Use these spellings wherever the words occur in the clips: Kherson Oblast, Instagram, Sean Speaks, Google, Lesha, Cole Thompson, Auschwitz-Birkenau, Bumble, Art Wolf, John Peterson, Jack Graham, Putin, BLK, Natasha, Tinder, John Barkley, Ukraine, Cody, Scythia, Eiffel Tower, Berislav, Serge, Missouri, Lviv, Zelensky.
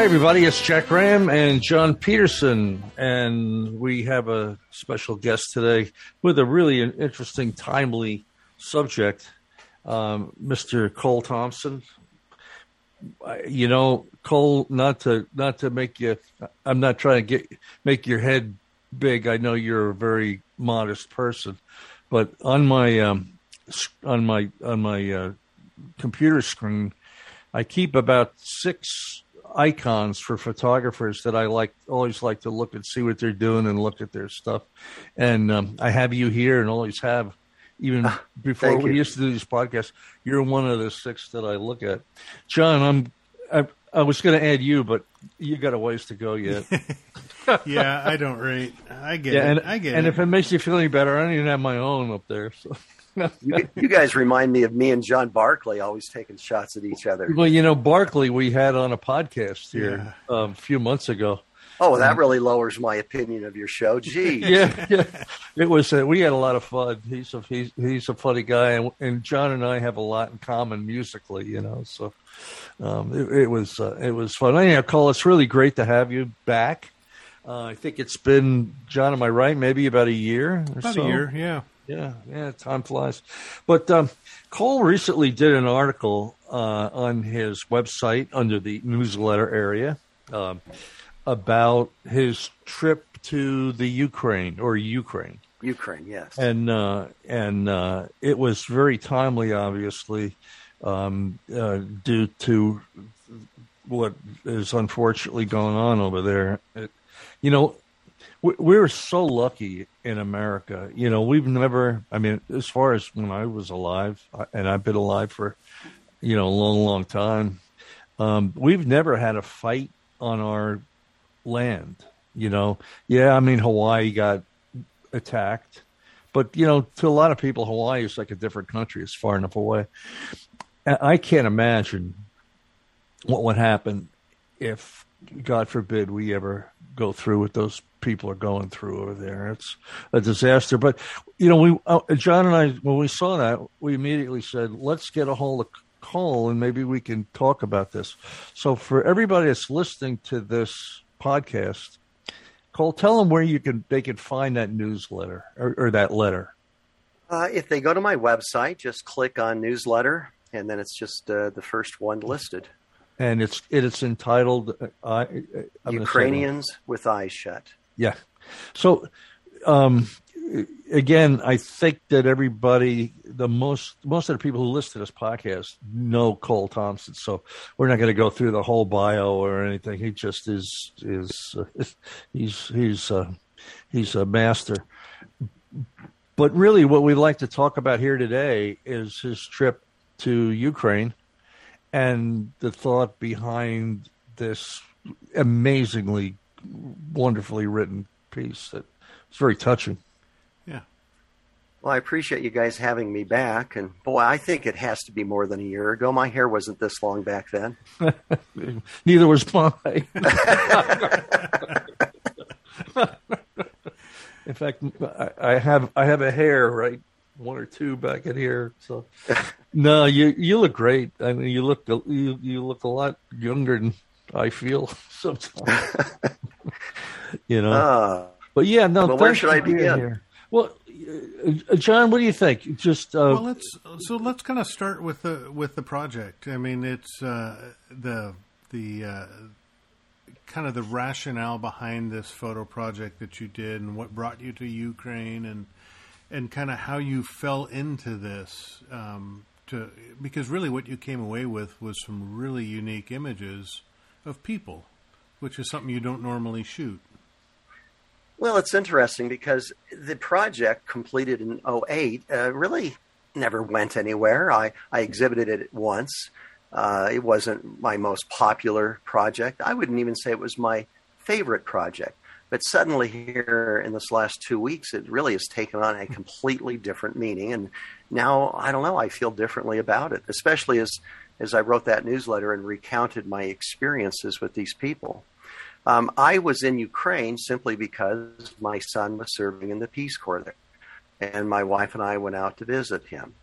Hi, everybody. It's Jack Graham and John Peterson, and we have a special guest today with a really interesting, timely subject, Mr. Cole Thompson. You know, Cole, not to make you, I'm not trying to make your head big. I know you're a very modest person, but on my computer screen, I keep about six icons for photographers that I always like to look and see what they're doing and look at their stuff. And I have you here and always have, even before we used to do these podcasts. You're one of the six that I look at. John, I was going to add you, but you got a ways to go yet. Yeah, I don't rate. I get it. And if it makes you feel any better, I don't even have my own up there. So. You guys remind me of me and John Barkley always taking shots at each other. Well, you know, Barkley we had on a podcast here a few months ago. Oh, that really lowers my opinion of your show. Gee, yeah. It was. We had a lot of fun. He's a funny guy, and John and I have a lot in common musically, you know. So it was fun. Anyhow, Cole, it's really great to have you back. I think it's been, John, am I right? Maybe about a year or so. About a year, yeah. Yeah, time flies. But Cole recently did an article on his website under the newsletter area about his trip to the Ukraine. Ukraine, yes. And it was very timely, obviously, due to what is unfortunately going on over there. You know, we're so lucky in America. You know, we've never, I mean, as far as when I was alive, and I've been alive for, you know, a long, long time, we've never had a fight on our land, you know. Yeah, I mean, Hawaii got attacked. But, you know, to a lot of people, Hawaii is like a different country. It's far enough away. I can't imagine what would happen if, God forbid, we ever go through what those people are going through over there. It's a disaster. But, you know, John and I, when we saw that, we immediately said, let's get a hold of Cole and maybe we can talk about this. So for everybody that's listening to this podcast, Cole, tell them where they can find that newsletter or that letter. If they go to my website, just click on newsletter, and then it's just the first one listed. And it's entitled Ukrainians with Eyes Shut. Yeah. So, again, I think that everybody, most of the people who listen to this podcast know Cole Thompson. So we're not going to go through the whole bio or anything. He just he's a master. But really, what we'd like to talk about here today is his trip to Ukraine and the thought behind this amazingly, wonderfully written piece that was very touching. Yeah. Well, I appreciate you guys having me back. And, boy, I think it has to be more than a year ago. My hair wasn't this long back then. Neither was mine. In fact, I have a hair, right? One or two back in here. So no, you look great. I mean, you look a lot younger than I feel sometimes. You know. But yeah, no. Well, where should I begin? Here. Well, John, what do you think? Just well, let's kind of start with the project. I mean, it's the kind of the rationale behind this photo project that you did, and what brought you to Ukraine, and kind of how you fell into this, because really what you came away with was some really unique images of people, which is something you don't normally shoot. Well, it's interesting because the project completed in 2008 really never went anywhere. I exhibited it once. It wasn't my most popular project. I wouldn't even say it was my favorite project. But suddenly here in this last 2 weeks, it really has taken on a completely different meaning. And now, I don't know, I feel differently about it, especially as I wrote that newsletter and recounted my experiences with these people. I was in Ukraine simply because my son was serving in the Peace Corps there. And my wife and I went out to visit him.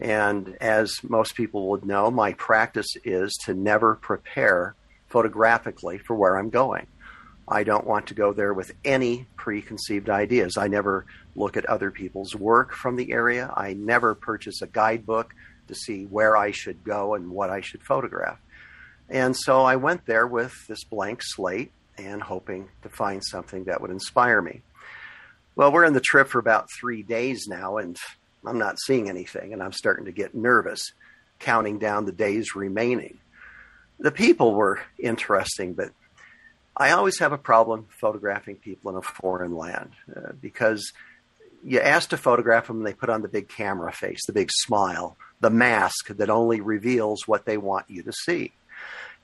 And as most people would know, my practice is to never prepare photographically for where I'm going. I don't want to go there with any preconceived ideas. I never look at other people's work from the area. I never purchase a guidebook to see where I should go and what I should photograph. And so I went there with this blank slate and hoping to find something that would inspire me. Well, we're in the trip for about 3 days now, and I'm not seeing anything, and I'm starting to get nervous, counting down the days remaining. The people were interesting, but I always have a problem photographing people in a foreign land because you ask to photograph them and they put on the big camera face, the big smile, the mask that only reveals what they want you to see.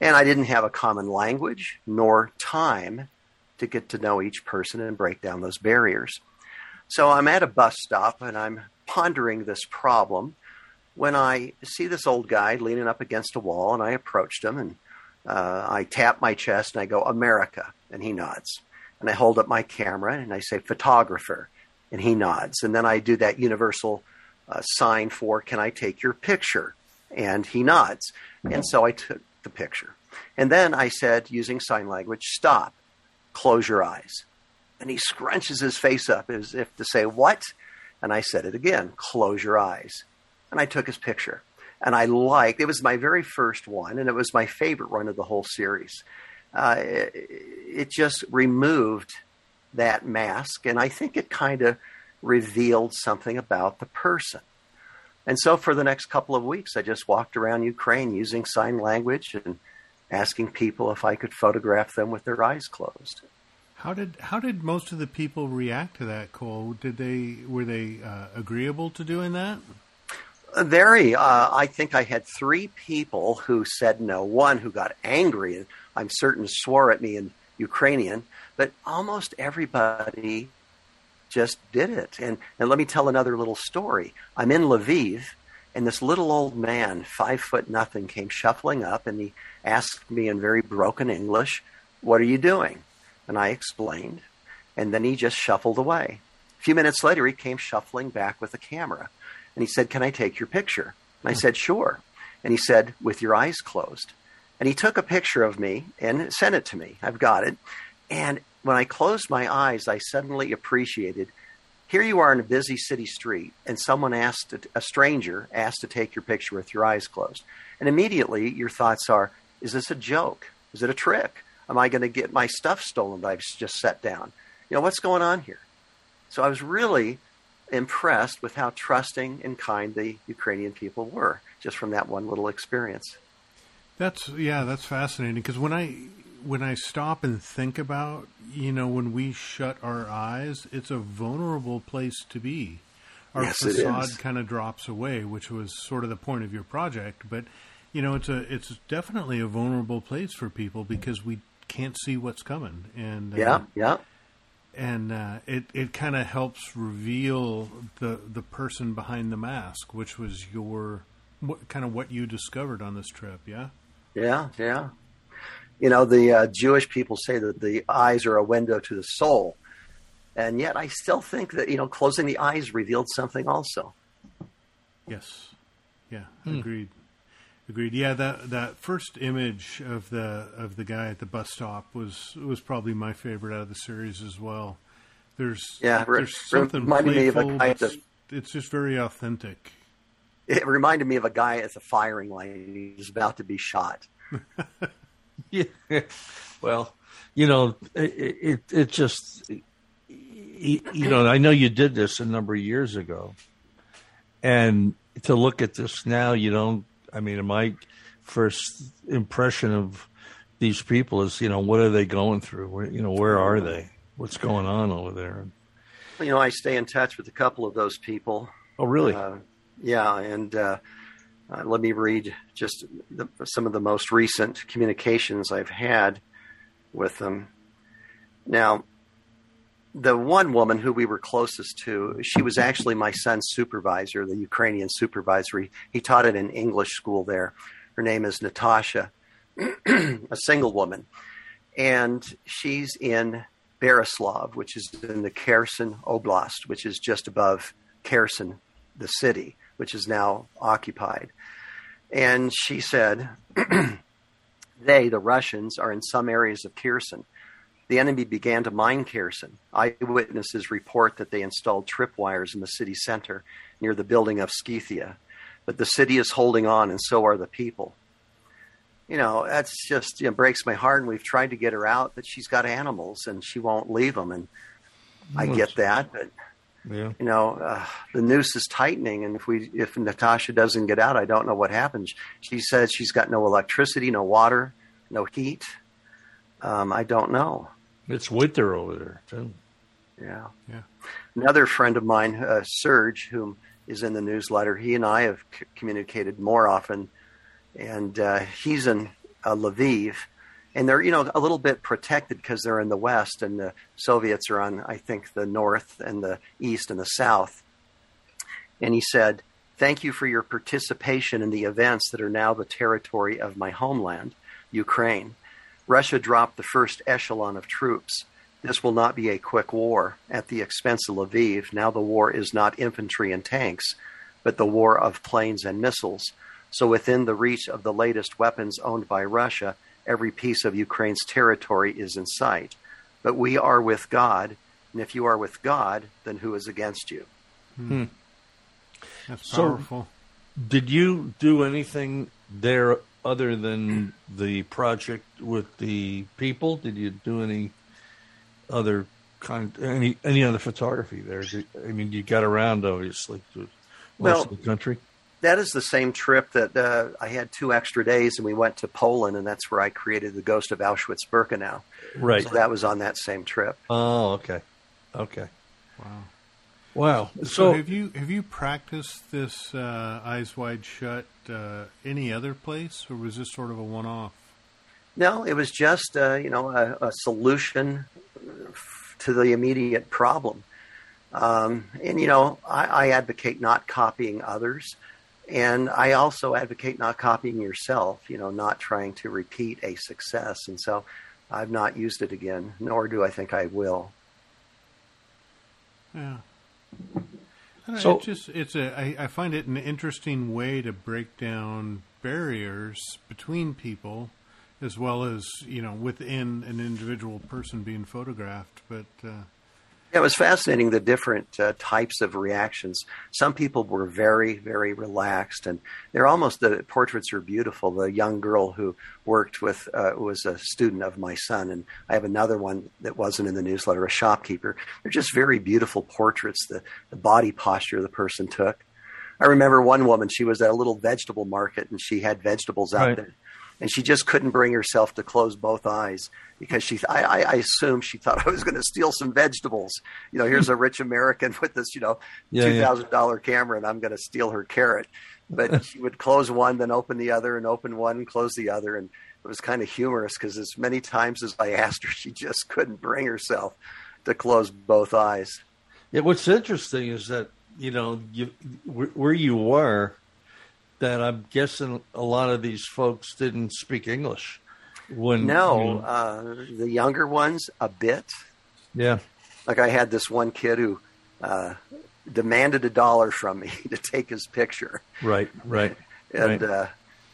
And I didn't have a common language nor time to get to know each person and break down those barriers. So I'm at a bus stop and I'm pondering this problem when I see this old guy leaning up against a wall, and I approached him and I tap my chest and I go, "America," and he nods. And I hold up my camera and I say, "Photographer," and he nods. And then I do that universal sign for, "Can I take your picture?" And he nods. And so I took the picture. And then I said, using sign language, "Stop, close your eyes." And he scrunches his face up as if to say, "What?" And I said it again, "Close your eyes." And I took his picture. And I liked, it was my very first one, and it was my favorite one of the whole series. It just removed that mask, and I think it kind of revealed something about the person. And so for the next couple of weeks, I just walked around Ukraine using sign language and asking people if I could photograph them with their eyes closed. How did most of the people react to that, Cole? Were they agreeable to doing that? Very. I think I had three people who said no. One who got angry and I'm certain swore at me in Ukrainian, but almost everybody just did it. And let me tell another little story. I'm in Lviv, and this little old man, 5'0", came shuffling up, and he asked me in very broken English, "What are you doing?" And I explained, and then he just shuffled away. A few minutes later, he came shuffling back with a camera. And he said, "Can I take your picture?" And I said, "Sure." And he said, "With your eyes closed." And he took a picture of me and sent it to me. I've got it. And when I closed my eyes, I suddenly appreciated, here you are in a busy city street, and someone asked, a stranger asked to take your picture with your eyes closed. And immediately your thoughts are, is this a joke? Is it a trick? Am I going to get my stuff stolen that I've just set down? You know, what's going on here? So I was really impressed with how trusting and kind the Ukrainian people were, just from that one little experience. That's fascinating, because when I stop and think about, you know, when we shut our eyes, it's a vulnerable place to be. Our facade kind of drops away, which was sort of the point of your project. But you know, it's definitely a vulnerable place for people because we can't see what's coming. And it kind of helps reveal the person behind the mask, which was what you discovered on this trip, yeah? Yeah. You know, the Jewish people say that the eyes are a window to the soul. And yet I still think that, you know, closing the eyes revealed something also. Yes. Yeah, Agreed. Yeah, that first image of the guy at the bus stop was probably my favorite out of the series as well. There's something reminded playful, me of a guy. It's just very authentic. It reminded me of a guy at the firing line. He was about to be shot. Yeah. Well, you know, it just, you know, I know you did this a number of years ago, and to look at this now, you don't. I mean, my first impression of these people is, you know, what are they going through? Where, you know, where are they? What's going on over there? You know, I stay in touch with a couple of those people. Oh, really? And let me read just some of the most recent communications I've had with them. Now, the one woman who we were closest to, she was actually my son's supervisor, the Ukrainian supervisor. He taught at an English school there. Her name is Natasha, a single woman. And she's in Berislav, which is in the Kherson Oblast, which is just above Kherson, the city, which is now occupied. And she said, They, the Russians, are in some areas of Kherson. The enemy began to mine Kherson. Eyewitnesses report that they installed tripwires in the city center near the building of Scythia. But the city is holding on, and so are the people. You know, that's just, you know, breaks my heart. And we've tried to get her out, but she's got animals, and she won't leave them. And I get that, but yeah. You know, the noose is tightening, and if Natasha doesn't get out, I don't know what happens. She says she's got no electricity, no water, no heat. I don't know. It's winter over there too. Yeah. Another friend of mine, Serge, whom is in the newsletter, he and I have communicated more often. And he's in Lviv, and they're, you know, a little bit protected because they're in the west, and the Soviets are on, I think, the north and the east and the south. And he said, "Thank you for your participation in the events that are now the territory of my homeland, Ukraine. Russia dropped the first echelon of troops. This will not be a quick war at the expense of Lviv. Now the war is not infantry and tanks, but the war of planes and missiles. So within the reach of the latest weapons owned by Russia, every piece of Ukraine's territory is in sight. But we are with God, and if you are with God, then who is against you?" Hmm. That's powerful. So, did you do anything there other than the project with the people? Did you do any other other photography there? I mean, you got around, obviously, to most of the country. That is the same trip that I had 2 extra days, and we went to Poland, and that's where I created the ghost of Auschwitz-Birkenau. Right. So that was on that same trip. Oh, okay. Wow. So have you practiced this Eyes Wide Shut any other place, or was this sort of a one-off? No, it was just a solution to the immediate problem, and I advocate not copying others. And I also advocate not copying yourself, not trying to repeat a success. And so I've not used it again, nor do I think I will. Yeah. So, I find it an interesting way to break down barriers between people as well as, within an individual person being photographed. But it was fascinating, the different types of reactions. Some people were very, very relaxed, and they're the portraits are beautiful. The young girl who worked with was a student of my son, and I have another one that wasn't in the newsletter, a shopkeeper. They're just very beautiful portraits, the body posture the person took. I remember one woman, she was at a little vegetable market, and she had vegetables out there. And she just couldn't bring herself to close both eyes because I assume she thought I was going to steal some vegetables. Here's a rich American with this, $2,000 camera, and I'm going to steal her carrot. But she would close one, then open the other, and open one, close the other. And it was kind of humorous because as many times as I asked her, she just couldn't bring herself to close both eyes. Yeah, what's interesting is that, where you were, that I'm guessing a lot of these folks didn't speak English. The younger ones, a bit. Yeah. Like I had this one kid who demanded $1 from me to take his picture. Right. And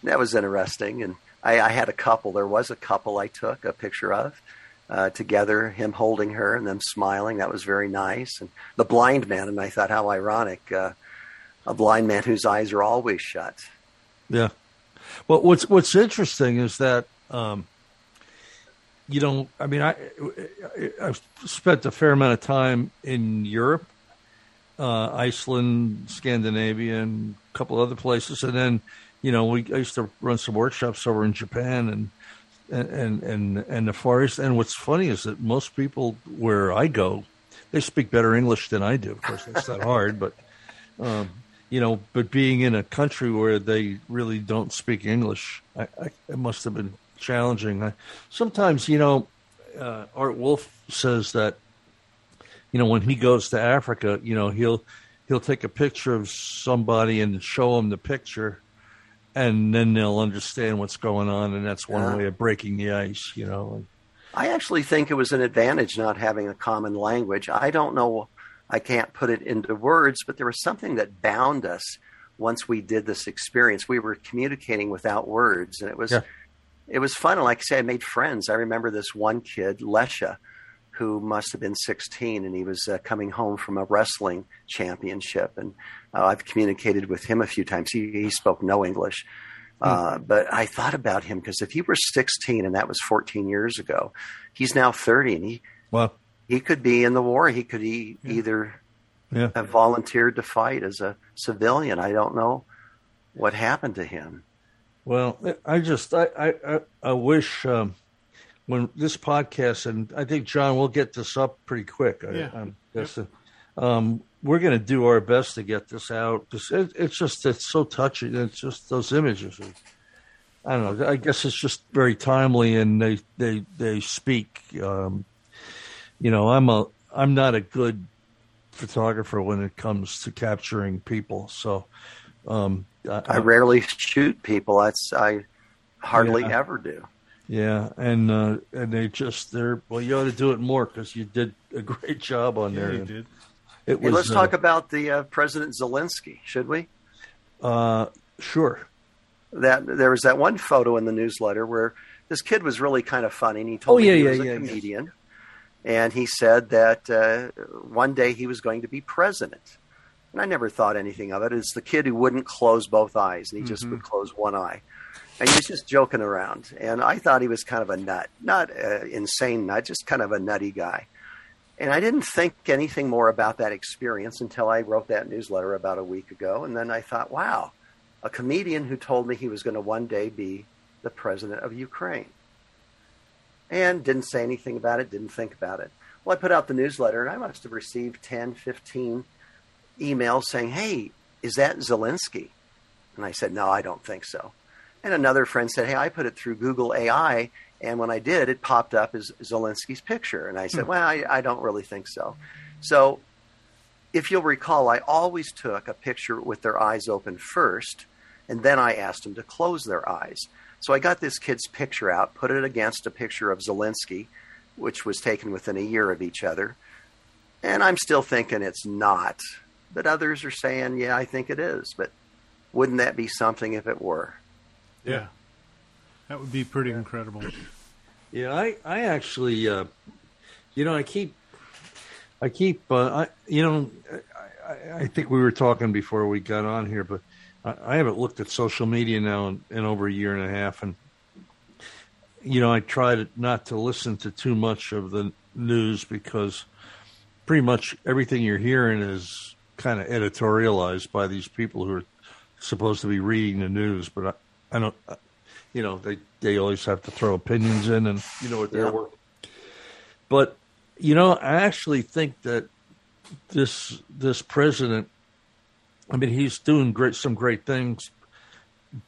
that was interesting. And I had a couple. There was a couple I took a picture of together, him holding her and them smiling. That was very nice. And the blind man, and I thought how ironic, a blind man whose eyes are always shut. Yeah. Well, what's interesting is that, I've spent a fair amount of time in Europe, Iceland, Scandinavia, and a couple other places. And then, I used to run some workshops over in Japan and the Far East. And what's funny is that most people where I go, they speak better English than I do. Of course, that's not hard, but, but being in a country where they really don't speak English, it must have been challenging. Sometimes, Art Wolf says that, when he goes to Africa, he'll take a picture of somebody and show them the picture, and then they'll understand what's going on, and that's one way of breaking the ice. I actually think it was an advantage not having a common language. I don't know. I can't put it into words, but there was something that bound us once we did this experience. We were communicating without words, and it was it was fun. Like I say, I made friends. I remember this one kid, Lesha, who must have been 16, and he was coming home from a wrestling championship. And I've communicated with him a few times. He spoke no English. But I thought about him because if he were 16 and that was 14 years ago, he's now 30 and he could be in the war. He could either have volunteered to fight as a civilian. I don't know what happened to him. Well, I wish when this podcast, and I think, John, we'll get this up pretty quick. We're going to do our best to get this out. It's so touching. It's just those images. I don't know. I guess it's just very timely, and they speak. I'm not a good photographer when it comes to capturing people. So I rarely shoot people. I hardly ever do. Yeah, and you ought to do it more because you did a great job on there. You did. Let's talk about the President Zelensky, should we? Sure. There was that one photo in the newsletter where this kid was really kind of funny, and he told me he was a comedian. Yes. And he said that one day he was going to be president. And I never thought anything of it. It's the kid who wouldn't close both eyes, and he just would close one eye. And he was just joking around. And I thought he was kind of a nut, not an insane nut, just kind of a nutty guy. And I didn't think anything more about that experience until I wrote that newsletter about a week ago. And then I thought, wow, a comedian who told me he was going to one day be the president of Ukraine. And didn't say anything about it, didn't think about it. Well, I put out the newsletter, and I must have received 10, 15 emails saying, hey, is that Zelensky? And I said, no, I don't think so. And another friend said, hey, I put it through Google AI, and when I did, it popped up as Zelensky's picture. And I said, well, I don't really think so. So if you'll recall, I always took a picture with their eyes open first, and then I asked them to close their eyes. So I got this kid's picture out, put it against a picture of Zelensky, which was taken within a year of each other. And I'm still thinking it's not. But others are saying, yeah, I think it is. But wouldn't that be something if it were? Yeah. That would be pretty incredible. Yeah, I actually, I think we were talking before we got on here, but I haven't looked at social media now in over a year and a half. And, I tried not to listen to too much of the news because pretty much everything you're hearing is kind of editorialized by these people who are supposed to be reading the news. But I don't... they always have to throw opinions in and what they're working. But, I actually think that this president, I mean, he's doing some great things,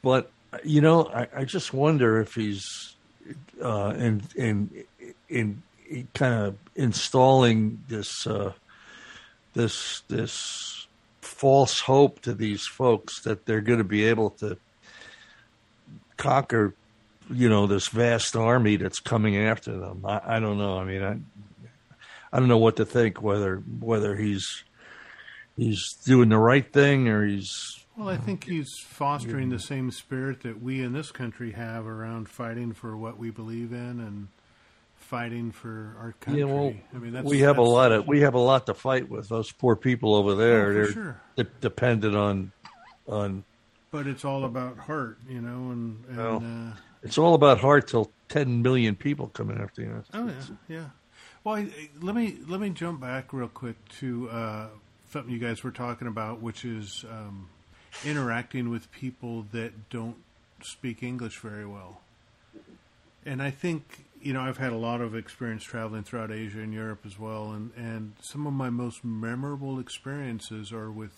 but, I just wonder if he's in kind of installing this false hope to these folks that they're going to be able to conquer, this vast army that's coming after them. I don't know. I mean, I don't know what to think. Whether he's doing the right thing or he's. Well, I think he's fostering the same spirit that we in this country have around fighting for what we believe in and fighting for our country. We have a lot to fight with. Those poor people over there. They're sure. Dependent on. But it's all about heart, it's all about heart till 10 million people coming after you. Oh, yeah. Well, let me jump back real quick to something you guys were talking about, which is interacting with people that don't speak English very well. And I think, I've had a lot of experience traveling throughout Asia and Europe as well, and some of my most memorable experiences are with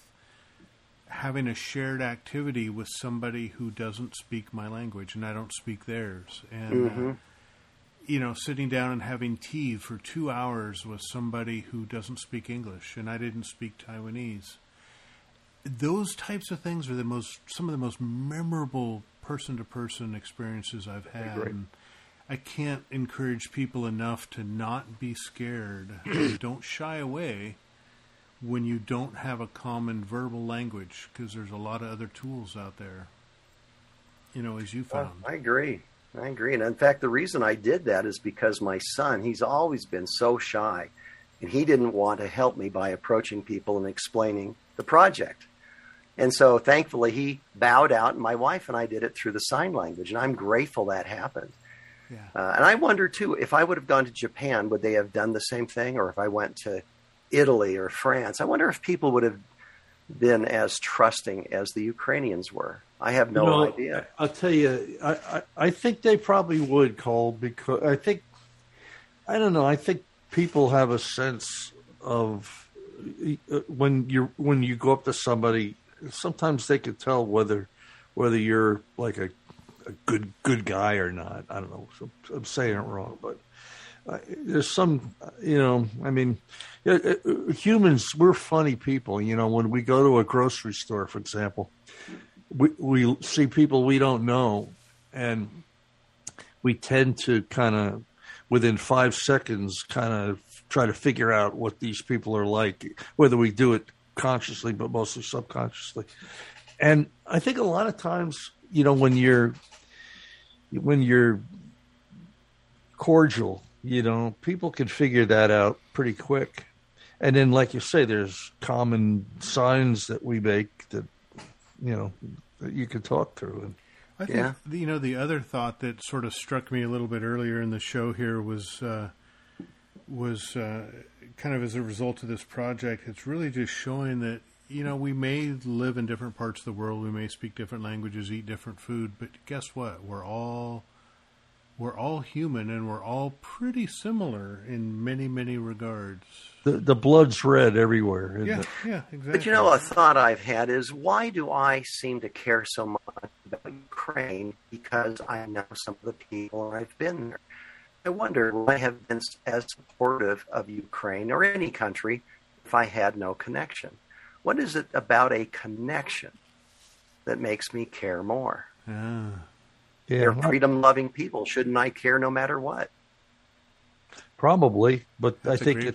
having a shared activity with somebody who doesn't speak my language and I don't speak theirs. And, sitting down and having tea for 2 hours with somebody who doesn't speak English and I didn't speak Taiwanese. Those types of things are some of the most memorable person-to-person experiences I've had. And I can't encourage people enough to not be scared. Don't shy away when you don't have a common verbal language, because there's a lot of other tools out there, as you found. I agree. I agree. And in fact, the reason I did that is because my son, he's always been so shy, and he didn't want to help me by approaching people and explaining the project. And so thankfully he bowed out, and my wife and I did it through the sign language. And I'm grateful that happened. Yeah. And I wonder too, if I would have gone to Japan, would they have done the same thing? Or if I went to Italy or France, I wonder if people would have been as trusting as the Ukrainians were. I have no idea. I'll tell you, I think they probably would, Cole, because I think people have a sense of when you go up to somebody, sometimes they could tell whether you're like a good guy or not. I don't know. So I'm saying it wrong, but there's some, humans, we're funny people. You know, when we go to a grocery store, for example, we see people we don't know, and we tend to kind of, within 5 seconds, kind of try to figure out what these people are like, whether we do it consciously, but mostly subconsciously. And I think a lot of times, you know, when you're cordial, you know, people can figure that out pretty quick. And then, like you say, there's common signs that we make that, you know, that you could talk through. And I think, you know, the other thought that sort of struck me a little bit earlier in the show here was kind of as a result of this project, it's really just showing that, you know, we may live in different parts of the world, we may speak different languages, eat different food, but guess what? We're all human, and we're all pretty similar in many, many regards. The blood's red everywhere, isn't it? Yeah, exactly. But you know, a thought I've had is, why do I seem to care so much about Ukraine? Because I know some of the people, and I've been there. I wonder, would I have been as supportive of Ukraine or any country if I had no connection? What is it about a connection that makes me care more? Yeah. Yeah, they're freedom-loving people. Shouldn't I care no matter what? Probably, but that's, I think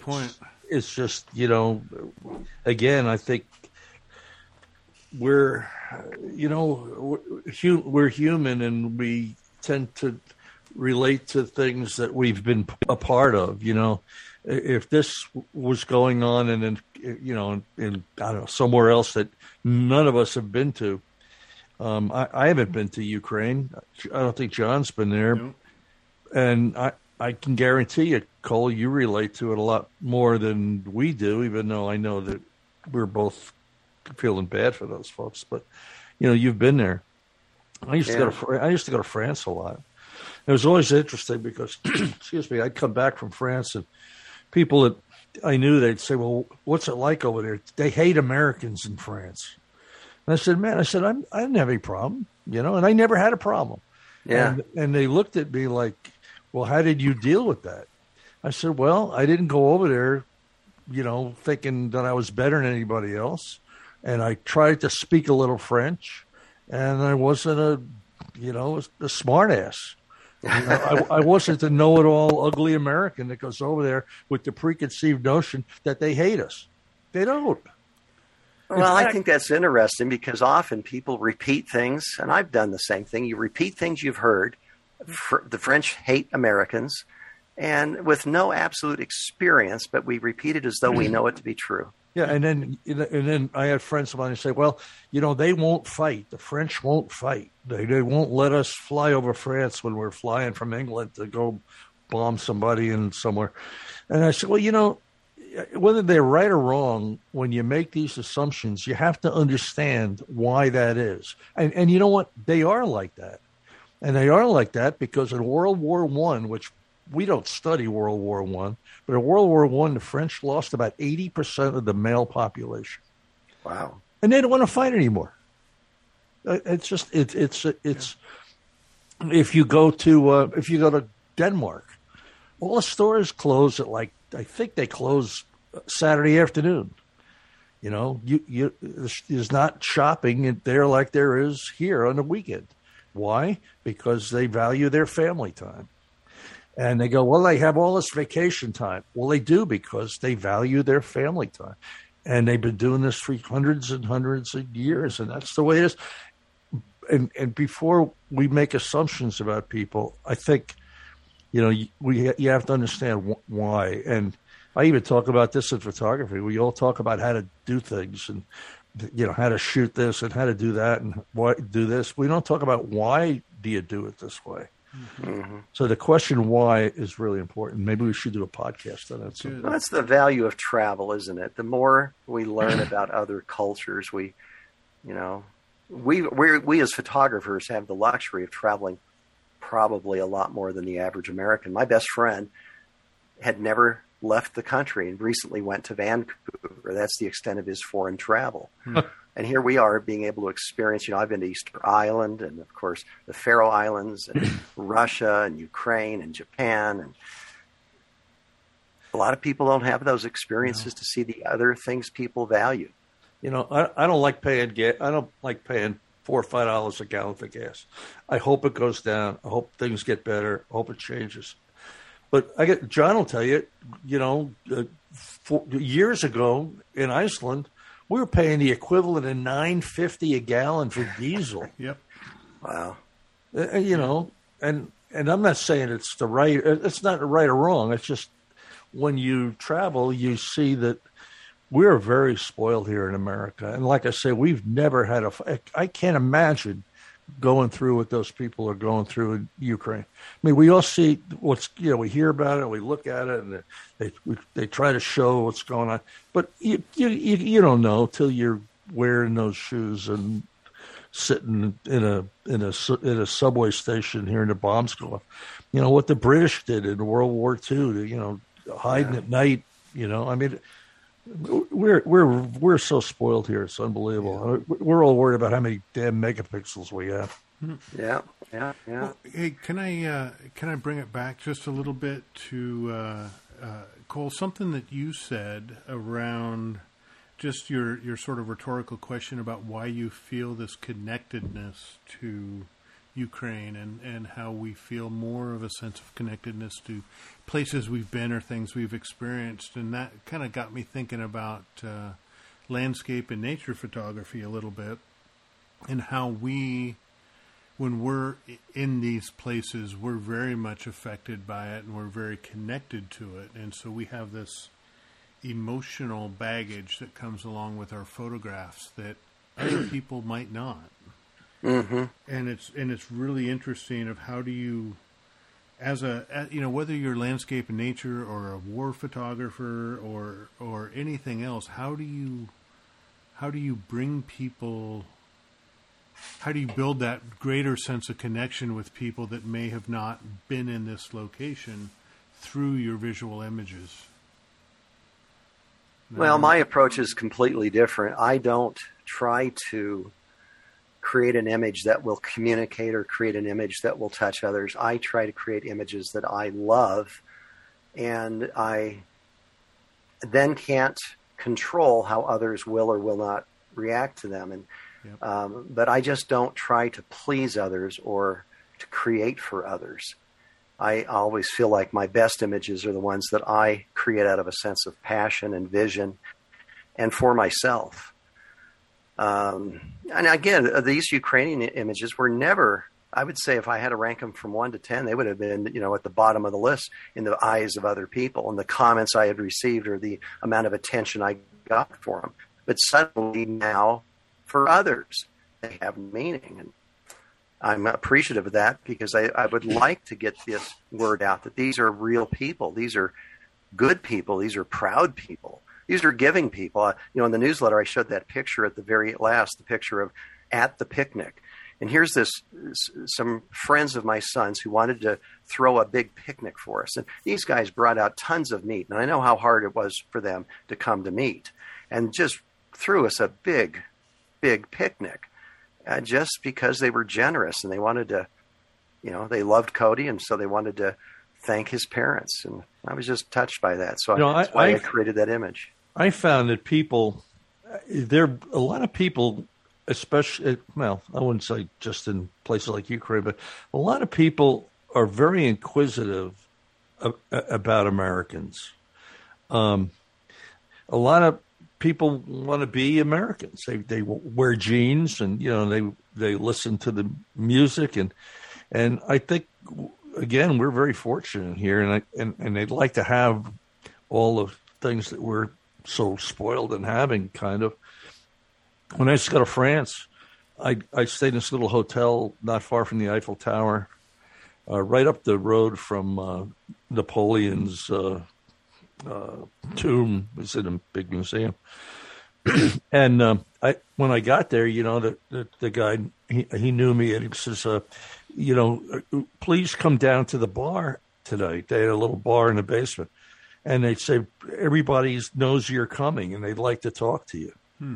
it's just, you know, again, I think we're human, and we tend to relate to things that we've been a part of. You know, if this was going on and you know, in I don't know, somewhere else that none of us have been to. I haven't been to Ukraine. I don't think John's been there. Nope. And I can guarantee you, Cole, you relate to it a lot more than we do, even though I know that we're both feeling bad for those folks. But, you know, you've been there. I used to go to France a lot. It was always interesting because, excuse me, I'd come back from France, and people that I knew, they'd say, well, what's it like over there? They hate Americans in France. And I said, man, I didn't have any problem, you know, and I never had a problem. Yeah. And they looked at me like, well, how did you deal with that? I said, well, I didn't go over there, you know, thinking that I was better than anybody else. And I tried to speak a little French, and I wasn't a smart ass. You know, I wasn't the know-it-all ugly American that goes over there with the preconceived notion that they hate us. They don't. Well, I think that's interesting because often people repeat things, and I've done the same thing. You repeat things you've heard. The French hate Americans, and with no absolute experience, but we repeat it as though we know it to be true. Yeah, and then I had friends of mine who say, well, you know, they won't fight. The French won't fight. They won't let us fly over France when we're flying from England to go bomb somebody in somewhere. And I said, well, you know, whether they're right or wrong, when you make these assumptions, you have to understand why that is. And you know what? They are like that. And they are like that because in World War I, which we don't study World War I, but in World War I, the French lost about 80% of the male population. Wow. And they don't want to fight anymore. It's just, if you go to Denmark, all the stores close at like, I think they close Saturday afternoon. You know, you there's not shopping there like there is here on the weekend. Why? Because they value their family time. And they go, well, they have all this vacation time. Well, they do because they value their family time. And they've been doing this for hundreds and hundreds of years, and that's the way it is. and before we make assumptions about people, I think, you know, you have to understand why. And I even talk about this in photography. We all talk about how to do things and, you know, how to shoot this and how to do that and why do this. We don't talk about why do you do it this way. Mm-hmm. So the question why is really important. Maybe we should do a podcast on that too. Well, that's the value of travel, isn't it? The more we learn about other cultures, we, you know, we as photographers have the luxury of traveling probably a lot more than the average American. My best friend had never left the country and recently went to Vancouver. That's the extent of his foreign travel. And here we are being able to experience, you know, I've been to Easter Island and, of course, the Faroe Islands and Russia and Ukraine and Japan. And a lot of people don't have those experiences to see the other things people value. You know, I don't like paying gas. I don't like paying $4 or $5 a gallon for gas. I hope it goes down. I hope things get better. I hope it changes. But I get, John will tell you, you know, years ago in Iceland, we were paying the equivalent of $9.50 a gallon for diesel. Yep. Wow. You know, and I'm not saying it's the right. It's not right or wrong. It's just when you travel, you see that we're very spoiled here in America. And like I say, we've never had a. I can't imagine going through what those people are going through in Ukraine. I mean, we all see what's, you know, we hear about it, we look at it, and they try to show what's going on. But you don't know till you're wearing those shoes and sitting in a subway station hearing the bombs go off. You know what the British did in World War II, to, you know, hiding at night. You know, I mean, we're so spoiled here. It's unbelievable. Yeah. We're all worried about how many damn megapixels we have. Yeah. Well, hey, can I bring it back just a little bit to Cole? Something that you said around just your sort of rhetorical question about why you feel this connectedness to Ukraine and how we feel more of a sense of connectedness to places we've been or things we've experienced. And that kind of got me thinking about landscape and nature photography a little bit and how we, when we're in these places, we're very much affected by it and we're very connected to it. And so we have this emotional baggage that comes along with our photographs that other people might not. Mm-hmm. And it's really interesting of how do you, whether you're landscape and nature or a war photographer or anything else, how do you bring people, how do you build that greater sense of connection with people that may have not been in this location through your visual images? Well, my approach is completely different. I don't try to create an image that will communicate or create an image that will touch others. I try to create images that I love, and I then can't control how others will or will not react to them. And but I just don't try to please others or to create for others. I always feel like my best images are the ones that I create out of a sense of passion and vision and for myself. And again, these Ukrainian images were never, I would say if I had to rank them from 1 to 10, they would have been, you know, at the bottom of the list in the eyes of other people and the comments I had received or the amount of attention I got for them. But suddenly now for others, they have meaning. And I'm appreciative of that because I would like to get this word out that these are real people. These are good people. These are proud people. These are giving people. You know, in the newsletter, I showed that picture at the very last, the picture of at the picnic. And here's some friends of my son's who wanted to throw a big picnic for us. And these guys brought out tons of meat. And I know how hard it was for them to come to meat. And just threw us a big, big picnic just because they were generous. And they wanted to, you know, they loved Cody. And so they wanted to thank his parents. And I was just touched by that. So that's why I created that image. I found that a lot of people, especially, well, I wouldn't say just in places like Ukraine, but a lot of people are very inquisitive about Americans. A lot of people want to be Americans. They wear jeans and, you know, they listen to the music. And I think, again, we're very fortunate here. And they'd like to have all the things that we're so spoiled in having, kind of. When I used to go to France, I stayed in this little hotel not far from the Eiffel Tower, right up the road from Napoleon's tomb. It's in a big museum. And when I got there, you know, the guy, he knew me, and he says, you know, please come down to the bar tonight. They had a little bar in the basement. And they'd say, everybody knows you're coming, and they'd like to talk to you. Hmm.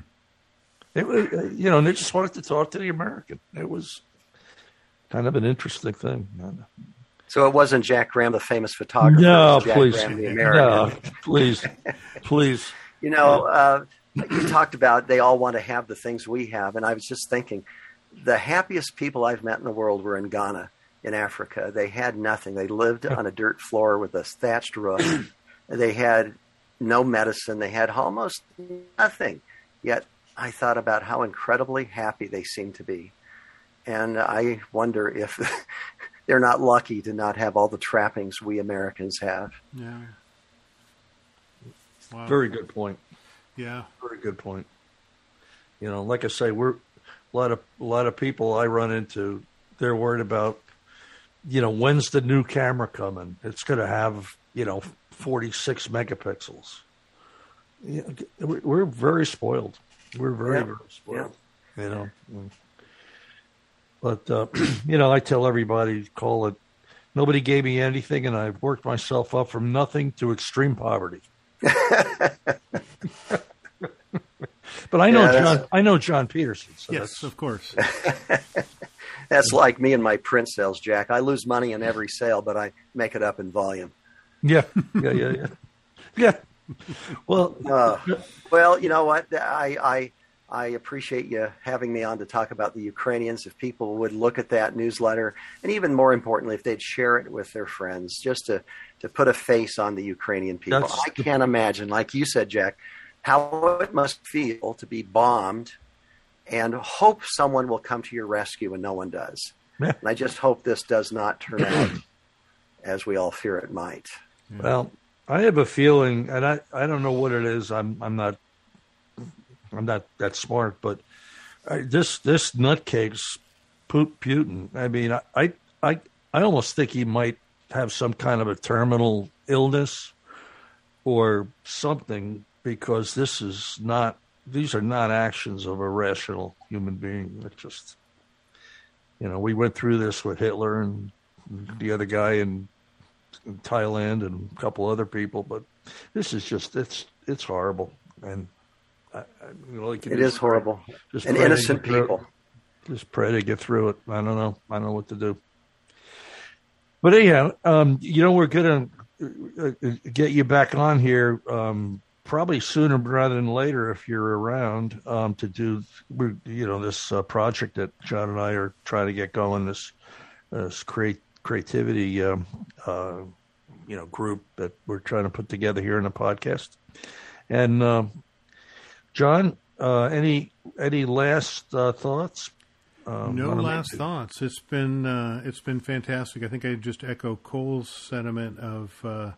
You know, and they just wanted to talk to the American. It was kind of an interesting thing. So it wasn't Jack Graham, the famous photographer. No, please. Jack Graham, the American. No, please. Please. You know, you talked about they all want to have the things we have. And I was just thinking, the happiest people I've met in the world were in Ghana, in Africa. They had nothing. They lived on a dirt floor with a thatched roof. They had no medicine. They had almost nothing. Yet I thought about how incredibly happy they seem to be. And I wonder if they're not lucky to not have all the trappings we Americans have. Yeah. Wow. Very good point. Yeah. Very good point. You know, like I say, we're a lot of people I run into, they're worried about, you know, when's the new camera coming? It's going to have, you know, 46 megapixels. Yeah, we're very spoiled. We're very, very spoiled, you know. But, you know, I tell everybody, call it, nobody gave me anything, and I've worked myself up from nothing to extreme poverty. But I know John Peterson. So yes, of course. That's like me and my print sales, Jack. I lose money in every sale, but I make it up in volume. Yeah. Well, well, you know what? I appreciate you having me on to talk about the Ukrainians. If people would look at that newsletter, and even more importantly, if they'd share it with their friends, just to put a face on the Ukrainian people. I can't imagine, like you said, Jack, how it must feel to be bombed and hope someone will come to your rescue, and no one does. Yeah. And I just hope this does not turn out as we all fear it might. Yeah. Well, I have a feeling, and I don't know what it is. I'm not that smart, but this nutcase, Putin. I mean, I almost think he might have some kind of a terminal illness or something, because these are not actions of a rational human being. It just, you know, we went through this with Hitler and the other guy in Thailand and a couple other people, but this is just, it's horrible. And it is horrible. Just and innocent people. Just pray to get through it. I don't know what to do. But anyhow, you know, we're going to get you back on here probably sooner rather than later if you're around to do, you know, this project that John and I are trying to get going, this creativity you know, group that we're trying to put together here in a podcast. And John, any last thoughts? No last thoughts. It's been fantastic. I think I just echo Cole's sentiment of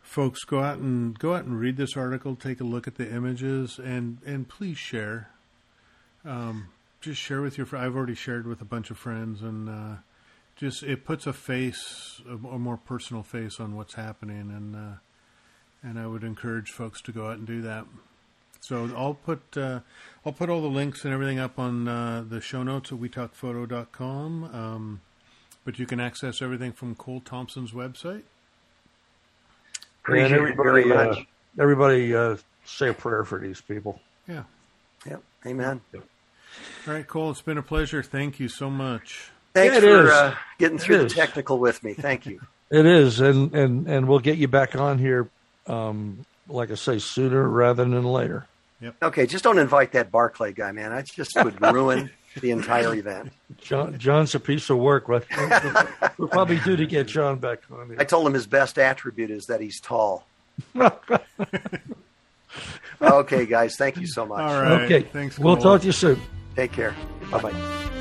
folks, go out and read this article, take a look at the images, and please share. Just share with your friends. I've already shared with a bunch of friends, and just it puts a face, a more personal face on what's happening, and I would encourage folks to go out and do that. So I'll put all the links and everything up on the show notes at wetalkphoto.com, but you can access everything from Cole Thompson's website. Appreciate it very much. Everybody, say a prayer for these people. Yeah. Yep. Amen. Yep. All right, Cole. It's been a pleasure. Thank you so much. Thanks for getting through the technical with me. Thank you. It is, and we'll get you back on here, like I say, sooner rather than later. Yep. Okay, just don't invite that Barclay guy, man. I just would ruin the entire event. John's a piece of work. Right? We'll probably due to get John back on here. I told him his best attribute is that he's tall. Okay, guys. Thank you so much. All right. Okay. Thanks. We'll talk to you soon. Take care. Bye-bye.